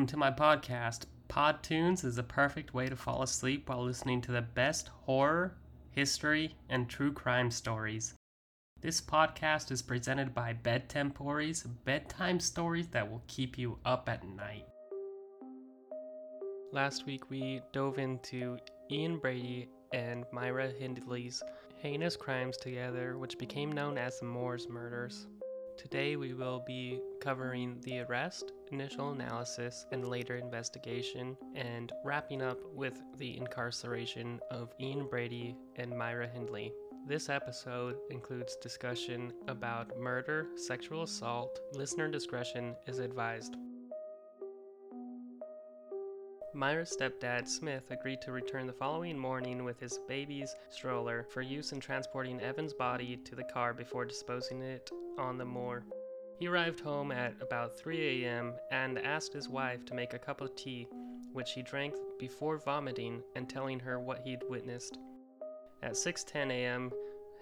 welcome to my podcast. PodTunes is a perfect way to fall asleep while listening to the best horror, history, and true crime stories. This podcast is presented by Bed Temporis, bedtime stories that will keep you up at night. Last week we dove into Ian Brady and Myra Hindley's heinous crimes together, which became known as the Moors Murders. Today we will be covering the arrest, initial analysis, and later investigation, and wrapping up with the incarceration of Ian Brady and Myra Hindley. This episode includes discussion about murder, sexual assault. Listener discretion is advised. Myra's stepdad, Smith, agreed to return the following morning with his baby's stroller for use in transporting Evans' body to the car before disposing it on the moor. He arrived home at about 3 a.m. and asked his wife to make a cup of tea, which he drank before vomiting and telling her what he'd witnessed. At 6:10 a.m.,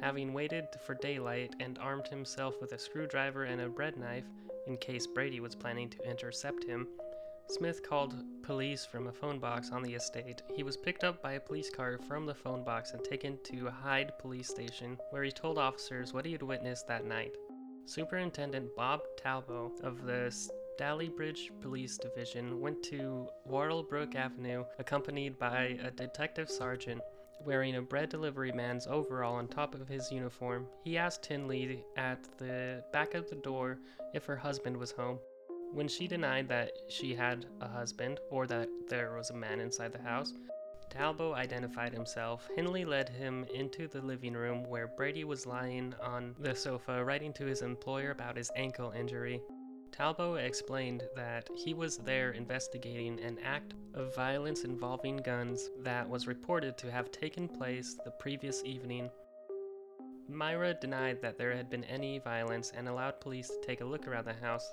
having waited for daylight and armed himself with a screwdriver and a bread knife in case Brady was planning to intercept him, Smith called police from a phone box on the estate. He was picked up by a police car from the phone box and taken to Hyde Police Station, where he told officers what he had witnessed that night. Superintendent Bob Talbot of the Stalybridge Police Division went to Wardle Brook Avenue, accompanied by a detective sergeant wearing a bread delivery man's overall on top of his uniform. He asked Tinley at the back of the door if her husband was home. When she denied that she had a husband, or that there was a man inside the house, Talbot identified himself. Henley led him into the living room where Brady was lying on the sofa writing to his employer about his ankle injury. Talbot explained that he was there investigating an act of violence involving guns that was reported to have taken place the previous evening. Myra denied that there had been any violence and allowed police to take a look around the house.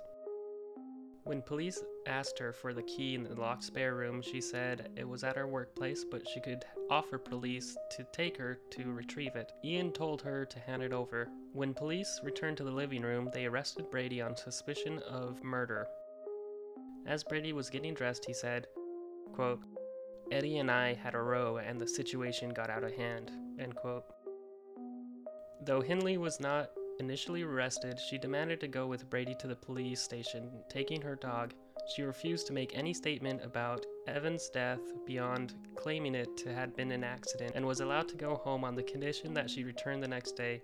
When police asked her for the key in the locked spare room, she said it was at her workplace, but she could offer police to take her to retrieve it. Ian told her to hand it over. When police returned to the living room, they arrested Brady on suspicion of murder. As Brady was getting dressed, he said, quote, "Eddie and I had a row and the situation got out of hand," end quote. Though Henley was not initially arrested, she demanded to go with Brady to the police station, taking her dog. She refused to make any statement about Evans' death beyond claiming it to had been an accident, and was allowed to go home on the condition that she returned the next day.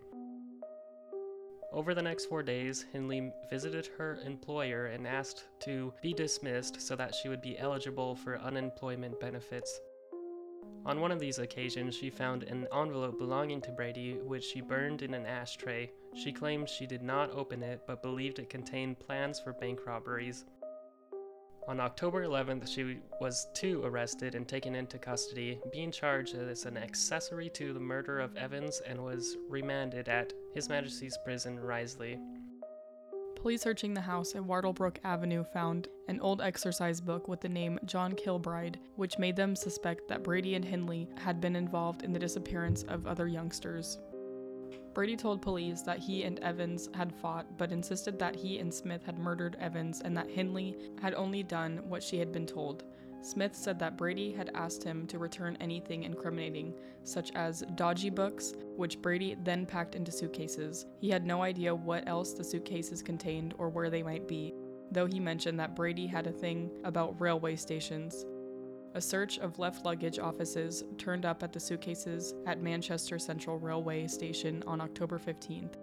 Over the next 4 days, Henley visited her employer and asked to be dismissed so that she would be eligible for unemployment benefits. On one of these occasions, she found an envelope belonging to Brady, which she burned in an ashtray. She claimed she did not open it, but believed it contained plans for bank robberies. On October 11th, she was too arrested and taken into custody, being charged as an accessory to the murder of Evans, and was remanded at His Majesty's Prison, Risley. Police searching the house at Wardle Brook Avenue found an old exercise book with the name John Kilbride, which made them suspect that Brady and Henley had been involved in the disappearance of other youngsters. Brady told police that he and Evans had fought, but insisted that he and Smith had murdered Evans and that Henley had only done what she had been told. Smith said that Brady had asked him to return anything incriminating, such as dodgy books, which Brady then packed into suitcases. He had no idea what else the suitcases contained or where they might be, though he mentioned that Brady had a thing about railway stations. A search of left luggage offices turned up at the suitcases at Manchester Central Railway Station on October 15th.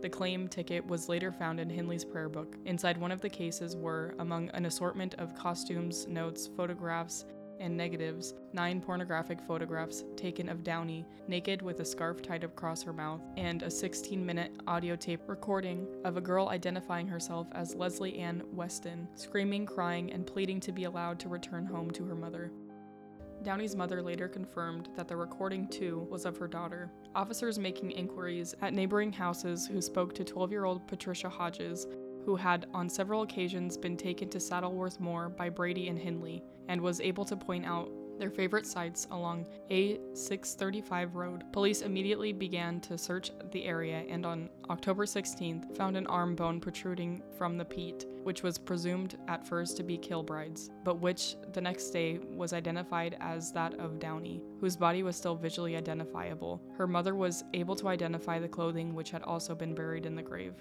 The claim ticket was later found in Henley's prayer book. Inside one of the cases were, among an assortment of costumes, notes, photographs, and negatives, 9 pornographic photographs taken of Downey, naked with a scarf tied across her mouth, and a 16-minute audio tape recording of a girl identifying herself as Leslie Ann Weston, screaming, crying, and pleading to be allowed to return home to her mother. Downey's mother later confirmed that the recording, too, was of her daughter. Officers making inquiries at neighboring houses who spoke to 12-year-old Patricia Hodges, who had on several occasions been taken to Saddleworth Moor by Brady and Henley, and was able to point out their favorite sites along A635 Road. Police immediately began to search the area and on October 16th found an arm bone protruding from the peat, which was presumed at first to be Kilbride's, but which the next day was identified as that of Downey, whose body was still visually identifiable. Her mother was able to identify the clothing which had also been buried in the grave.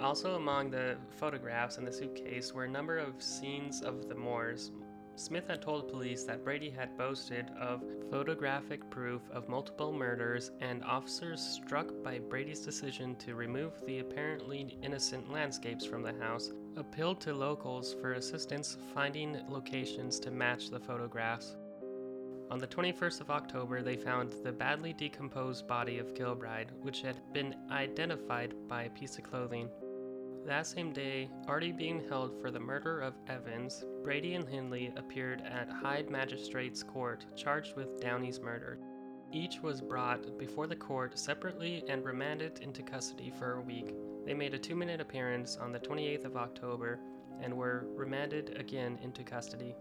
Also among the photographs in the suitcase were a number of scenes of the moors. Smith had told police that Brady had boasted of photographic proof of multiple murders, and officers struck by Brady's decision to remove the apparently innocent landscapes from the house appealed to locals for assistance finding locations to match the photographs. On the 21st of October, they found the badly decomposed body of Kilbride, which had been identified by a piece of clothing. That same day, already being held for the murder of Evans, Brady and Henley appeared at Hyde Magistrates' Court, charged with Downey's murder. Each was brought before the court separately and remanded into custody for a week. They made a 2-minute appearance on the 28th of October and were remanded again into custody.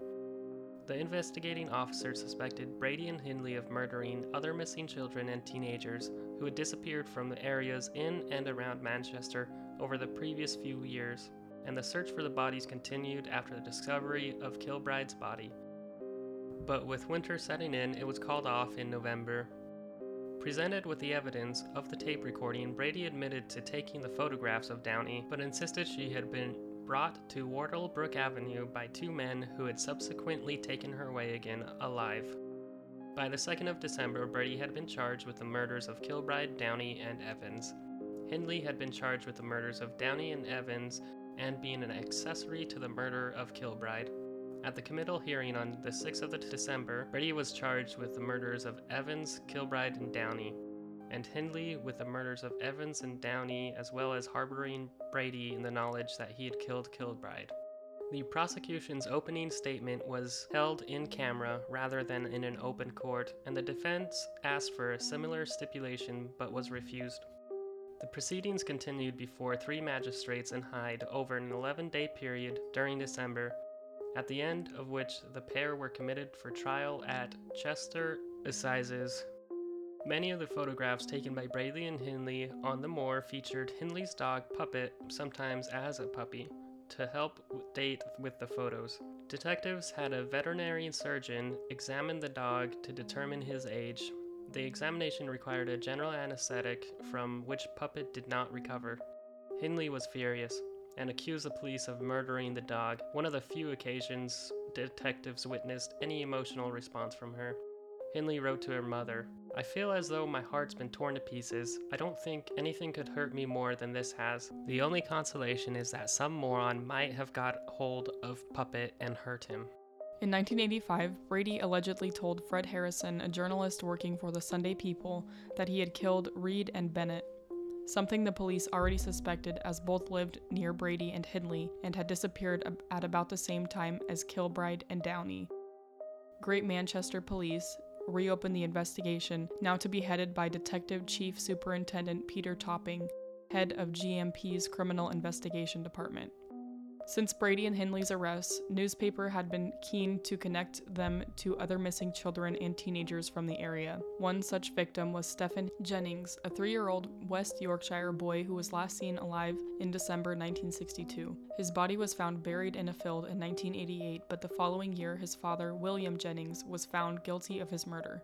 The investigating officer suspected Brady and Hindley of murdering other missing children and teenagers who had disappeared from the areas in and around Manchester over the previous few years, and the search for the bodies continued after the discovery of Kilbride's body. But with winter setting in, it was called off in November. Presented with the evidence of the tape recording, Brady admitted to taking the photographs of Downey, but insisted she had been brought to Wardle Brook Avenue by two men who had subsequently taken her away again alive. By the 2nd of December, Brady had been charged with the murders of Kilbride, Downey, and Evans. Hindley had been charged with the murders of Downey and Evans and being an accessory to the murder of Kilbride. At the committal hearing on the 6th of December, Brady was charged with the murders of Evans, Kilbride, and Downey, and Henley with the murders of Evans and Downey, as well as harboring Brady in the knowledge that he had killed Kilbride. The prosecution's opening statement was held in camera rather than in an open court, and the defense asked for a similar stipulation but was refused. The proceedings continued before three magistrates in Hyde over an 11-day period during December, at the end of which the pair were committed for trial at Chester Assizes. Many of the photographs taken by Brady and Hindley on the moor featured Hindley's dog Puppet, sometimes as a puppy, to help date with the photos. Detectives had a veterinary surgeon examine the dog to determine his age. The examination required a general anesthetic from which Puppet did not recover. Hindley was furious and accused the police of murdering the dog, one of the few occasions detectives witnessed any emotional response from her. Henley wrote to her mother, "I feel as though my heart's been torn to pieces. I don't think anything could hurt me more than this has. The only consolation is that some moron might have got hold of Puppet and hurt him." In 1985, Brady allegedly told Fred Harrison, a journalist working for the Sunday People, that he had killed Reade and Bennett, something the police already suspected as both lived near Brady and Henley and had disappeared at about the same time as Kilbride and Downey. Great Manchester Police reopened the investigation, now to be headed by Detective Chief Superintendent Peter Topping, head of GMP's Criminal Investigation Department. Since Brady and Hindley's arrests, newspaper had been keen to connect them to other missing children and teenagers from the area. One such victim was Stephen Jennings, a 3-year-old West Yorkshire boy who was last seen alive in December 1962. His body was found buried in a field in 1988, but the following year his father, William Jennings, was found guilty of his murder.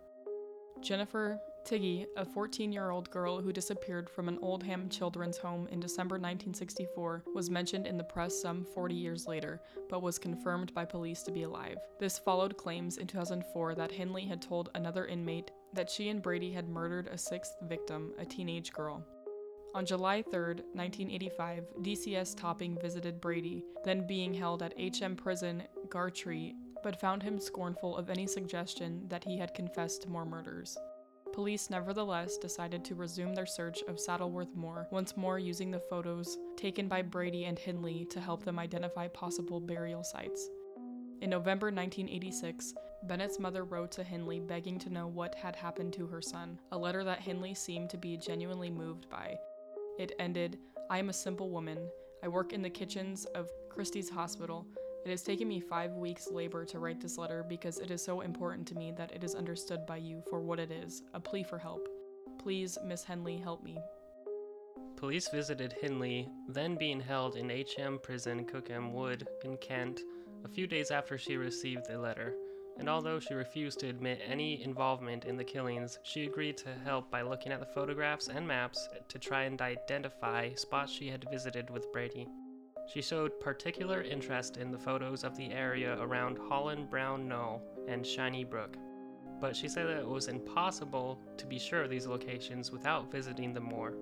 Jennifer Tiggy, a 14-year-old girl who disappeared from an Oldham children's home in December 1964, was mentioned in the press some 40 years later, but was confirmed by police to be alive. This followed claims in 2004 that Henley had told another inmate that she and Brady had murdered a sixth victim, a teenage girl. On July 3, 1985, DCS Topping visited Brady, then being held at HM Prison, Gartree, but found him scornful of any suggestion that he had confessed to more murders. Police nevertheless decided to resume their search of Saddleworth Moor, once more using the photos taken by Brady and Hindley to help them identify possible burial sites. In November 1986, Bennett's mother wrote to Hindley begging to know what had happened to her son, a letter that Hindley seemed to be genuinely moved by. It ended, "I am a simple woman. I work in the kitchens of Christie's Hospital. It has taken me 5 weeks' labor to write this letter because it is so important to me that it is understood by you for what it is, a plea for help. Please, Miss Henley, help me. Police visited Henley, then being held in HM Prison Cookham Wood in Kent, a few days after she received the letter, and although she refused to admit any involvement in the killings, she agreed to help by looking at the photographs and maps to try and identify spots she had visited with Brady. She showed particular interest in the photos of the area around Hollin Brown Knoll and Shiny Brook, but she said that it was impossible to be sure of these locations without visiting the moor.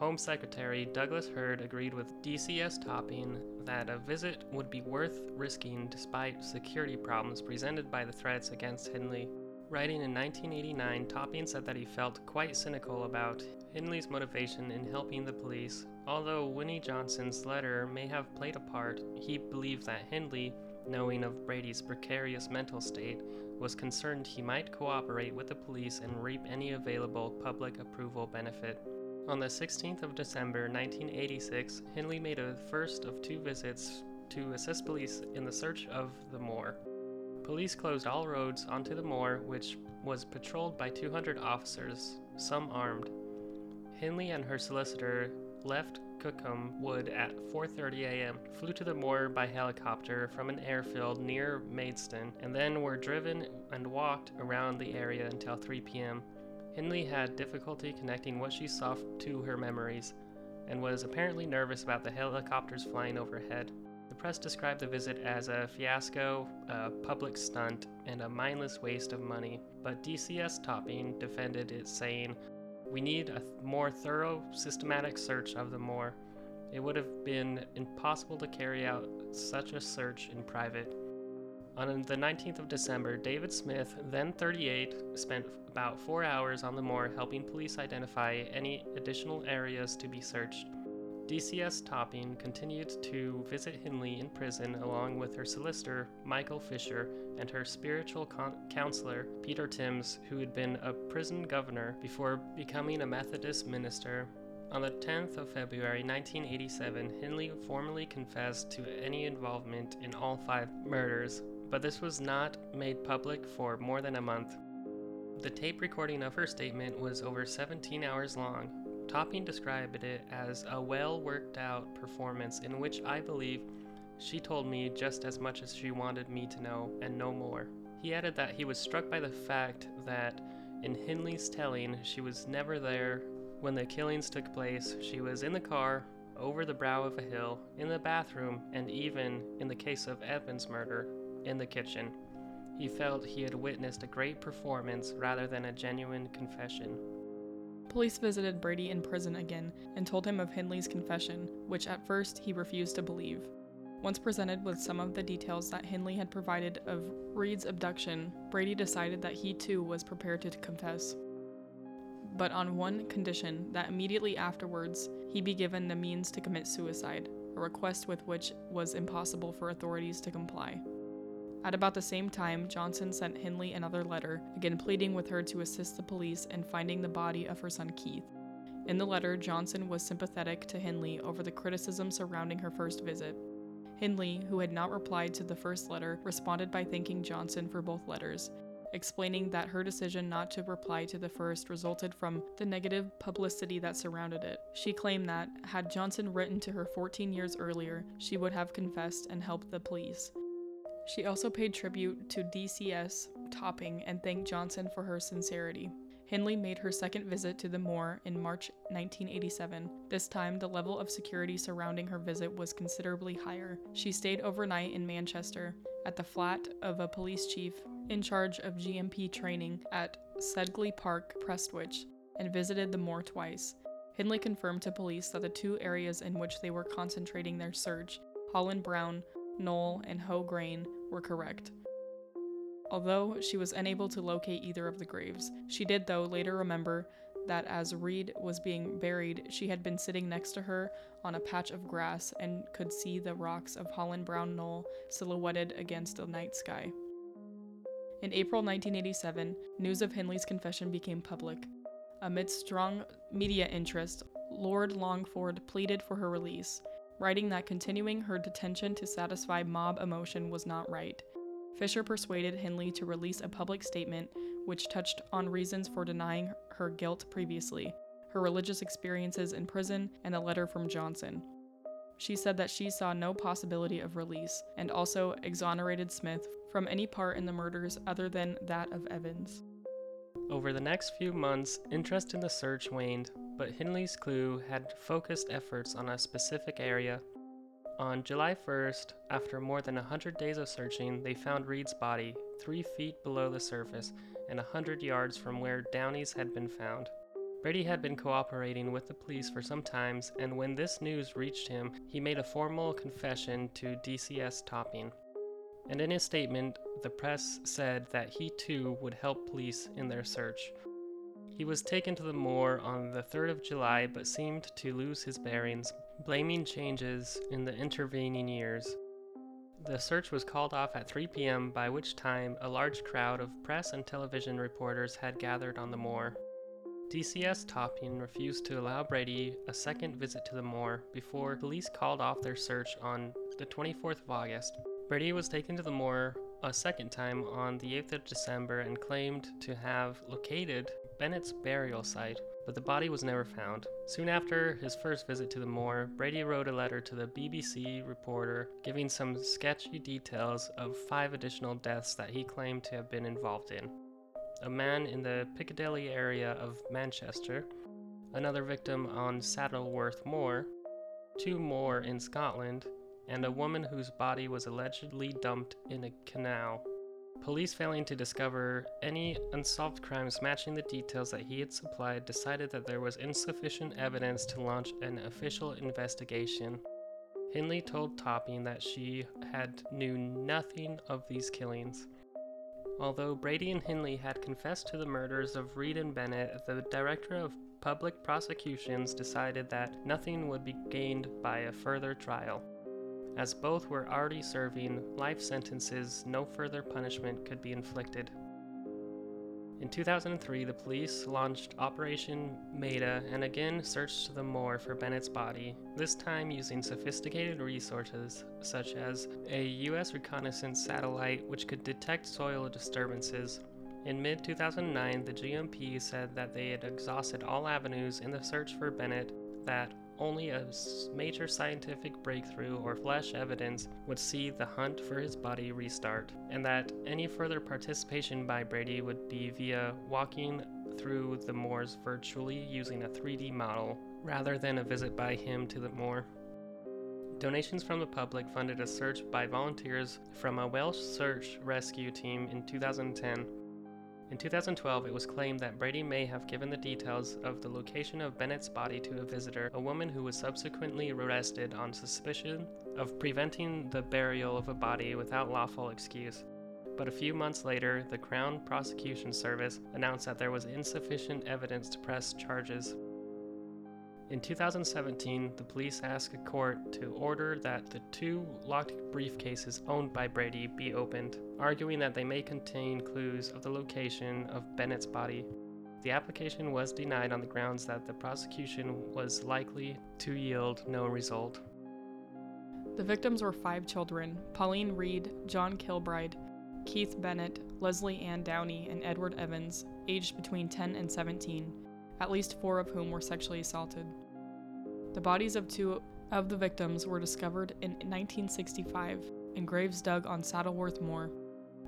Home Secretary Douglas Hurd agreed with DCS Topping that a visit would be worth risking despite security problems presented by the threats against Henley. Writing in 1989, Topping said that he felt quite cynical about Henley's motivation in helping the police. Although Winnie Johnson's letter may have played a part, he believed that Henley, knowing of Brady's precarious mental state, was concerned he might cooperate with the police and reap any available public approval benefit. On the 16th of December 1986, Henley made a first of two visits to assist police in the search of the moor. Police closed all roads onto the moor, which was patrolled by 200 officers, some armed. Henley and her solicitor left Cookham Wood at 4:30 a.m., flew to the moor by helicopter from an airfield near Maidstone, and then were driven and walked around the area until 3 p.m. Henley had difficulty connecting what she saw to her memories, and was apparently nervous about the helicopters flying overhead. The press described the visit as a fiasco, a public stunt, and a mindless waste of money, but DCS Topping defended it, saying, "We need a more thorough, systematic search of the moor. It would have been impossible to carry out such a search in private." On the 19th of December, David Smith, then 38, spent about 4 hours on the moor helping police identify any additional areas to be searched. DCS Topping continued to visit Henley in prison along with her solicitor, Michael Fisher, and her spiritual counselor, Peter Timms, who had been a prison governor before becoming a Methodist minister. On the 10th of February 1987, Henley formally confessed to any involvement in all 5 murders, but this was not made public for more than a month. The tape recording of her statement was over 17 hours long. Topping described it as a well-worked-out performance in which I believe she told me just as much as she wanted me to know, and no more. He added that he was struck by the fact that, in Henley's telling, she was never there when the killings took place. She was in the car, over the brow of a hill, in the bathroom, and even, in the case of Evans' murder, in the kitchen. He felt he had witnessed a great performance rather than a genuine confession. Police visited Brady in prison again and told him of Henley's confession, which at first he refused to believe. Once presented with some of the details that Henley had provided of Reade's abduction, Brady decided that he too was prepared to confess, but on one condition, that immediately afterwards he be given the means to commit suicide, a request with which was impossible for authorities to comply. At about the same time, Johnson sent Henley another letter, again pleading with her to assist the police in finding the body of her son Keith. In the letter, Johnson was sympathetic to Henley over the criticism surrounding her first visit. Henley, who had not replied to the first letter, responded by thanking Johnson for both letters, explaining that her decision not to reply to the first resulted from the negative publicity that surrounded it. She claimed that, had Johnson written to her 14 years earlier, she would have confessed and helped the police. She also paid tribute to DCS Topping and thanked Johnson for her sincerity. Henley made her second visit to the moor in March 1987. This time, the level of security surrounding her visit was considerably higher. She stayed overnight in Manchester at the flat of a police chief in charge of GMP training at Sedgley Park, Prestwich, and visited the moor twice. Henley confirmed to police that the two areas in which they were concentrating their search, Hollin Brown Knoll and Hoe Grain, were correct, although she was unable to locate either of the graves. She did, though, later remember that as Reade was being buried, she had been sitting next to her on a patch of grass and could see the rocks of Hollin Brown Knoll silhouetted against the night sky. In April 1987, news of Henley's confession became public. Amidst strong media interest, Lord Longford pleaded for her release. writing that continuing her detention to satisfy mob emotion was not right. Fisher persuaded Henley to release a public statement which touched on reasons for denying her guilt previously, her religious experiences in prison, and a letter from Johnson. She said that she saw no possibility of release, and also exonerated Smith from any part in the murders other than that of Evans. Over the next few months, interest in the search waned, but Hindley's clue had focused efforts on a specific area. On July 1st, after more than 100 days of searching, they found Reed's body, 3 feet below the surface and 100 yards from where Downey's had been found. Brady had been cooperating with the police for some time, and when this news reached him, he made a formal confession to DCS Topping. And in his statement, the press said that he too would help police in their search. He was taken to the moor on the 3rd of July, but seemed to lose his bearings, blaming changes in the intervening years. The search was called off at 3 p.m., by which time a large crowd of press and television reporters had gathered on the moor. DCS Topping refused to allow Brady a second visit to the moor before police called off their search on the 24th of August. Brady was taken to the moor a second time on the 8th of December and claimed to have located Bennett's burial site, but the body was never found. Soon after his first visit to the moor, Brady wrote a letter to the BBC reporter giving some sketchy details of 5 additional deaths that he claimed to have been involved in. A man in the Piccadilly area of Manchester, another victim on Saddleworth Moor, 2 more in Scotland, and a woman whose body was allegedly dumped in a canal. Police, failing to discover any unsolved crimes matching the details that he had supplied, decided that there was insufficient evidence to launch an official investigation. Hindley told Topping that she had knew nothing of these killings. Although Brady and Hindley had confessed to the murders of Reade and Bennett, the Director of Public Prosecutions decided that nothing would be gained by a further trial. As both were already serving life sentences, no further punishment could be inflicted. In 2003, the police launched Operation Maida and again searched the moor for Bennett's body, this time using sophisticated resources such as a U.S. reconnaissance satellite which could detect soil disturbances. In mid-2009, the GMP said that they had exhausted all avenues in the search for Bennett, that only a major scientific breakthrough or flesh evidence would see the hunt for his body restart, and that any further participation by Brady would be via walking through the moors virtually using a 3D model, rather than a visit by him to the moor. Donations from the public funded a search by volunteers from a Welsh search rescue team in 2010. In 2012, it was claimed that Brady may have given the details of the location of Bennett's body to a visitor, a woman who was subsequently arrested on suspicion of preventing the burial of a body without lawful excuse. But a few months later, the Crown Prosecution Service announced that there was insufficient evidence to press charges. In 2017, the police asked a court to order that the 2 locked briefcases owned by Brady be opened, arguing that they may contain clues of the location of Bennett's body. The application was denied on the grounds that the prosecution was likely to yield no result. The victims were 5 children: Pauline Reade, John Kilbride, Keith Bennett, Lesley Ann Downey, and Edward Evans, aged between 10 and 17. At least 4 of whom were sexually assaulted. The bodies of 2 of the victims were discovered in 1965 in graves dug on Saddleworth Moor.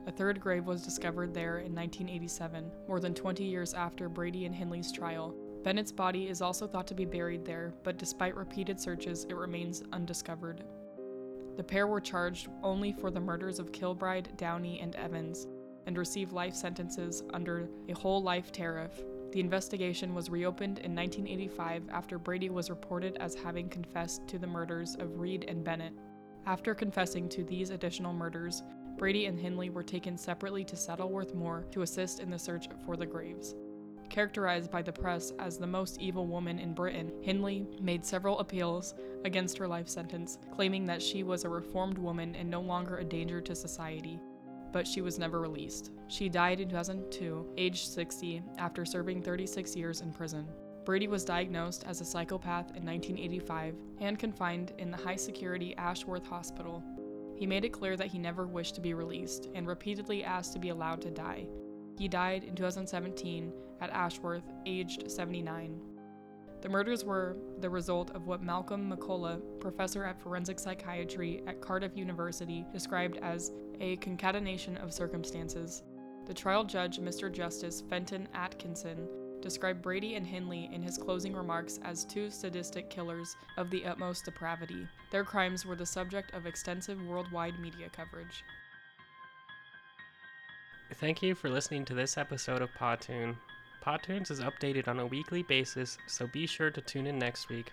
A 3rd grave was discovered there in 1987, more than 20 years after Brady and Hindley's trial. Bennett's body is also thought to be buried there, but despite repeated searches, it remains undiscovered. The pair were charged only for the murders of Kilbride, Downey, and Evans, and received life sentences under a whole life tariff. The investigation was reopened in 1985 after Brady was reported as having confessed to the murders of Reade and Bennett. After confessing to these additional murders, Brady and Hindley were taken separately to Saddleworth Moor to assist in the search for the graves. Characterized by the press as the most evil woman in Britain, Hindley made several appeals against her life sentence, claiming that she was a reformed woman and no longer a danger to society. But she was never released. She died in 2002, aged 60, after serving 36 years in prison. Brady was diagnosed as a psychopath in 1985 and confined in the high-security Ashworth Hospital. He made it clear that he never wished to be released and repeatedly asked to be allowed to die. He died in 2017 at Ashworth, aged 79. The murders were the result of what Malcolm McCullough, professor at forensic psychiatry at Cardiff University, described as a concatenation of circumstances. The trial judge, Mr. Justice Fenton Atkinson, described Brady and Henley in his closing remarks as two sadistic killers of the utmost depravity. Their crimes were the subject of extensive worldwide media coverage. Thank you for listening to this episode of PodTunes. PodTunes is updated on a weekly basis, so be sure to tune in next week.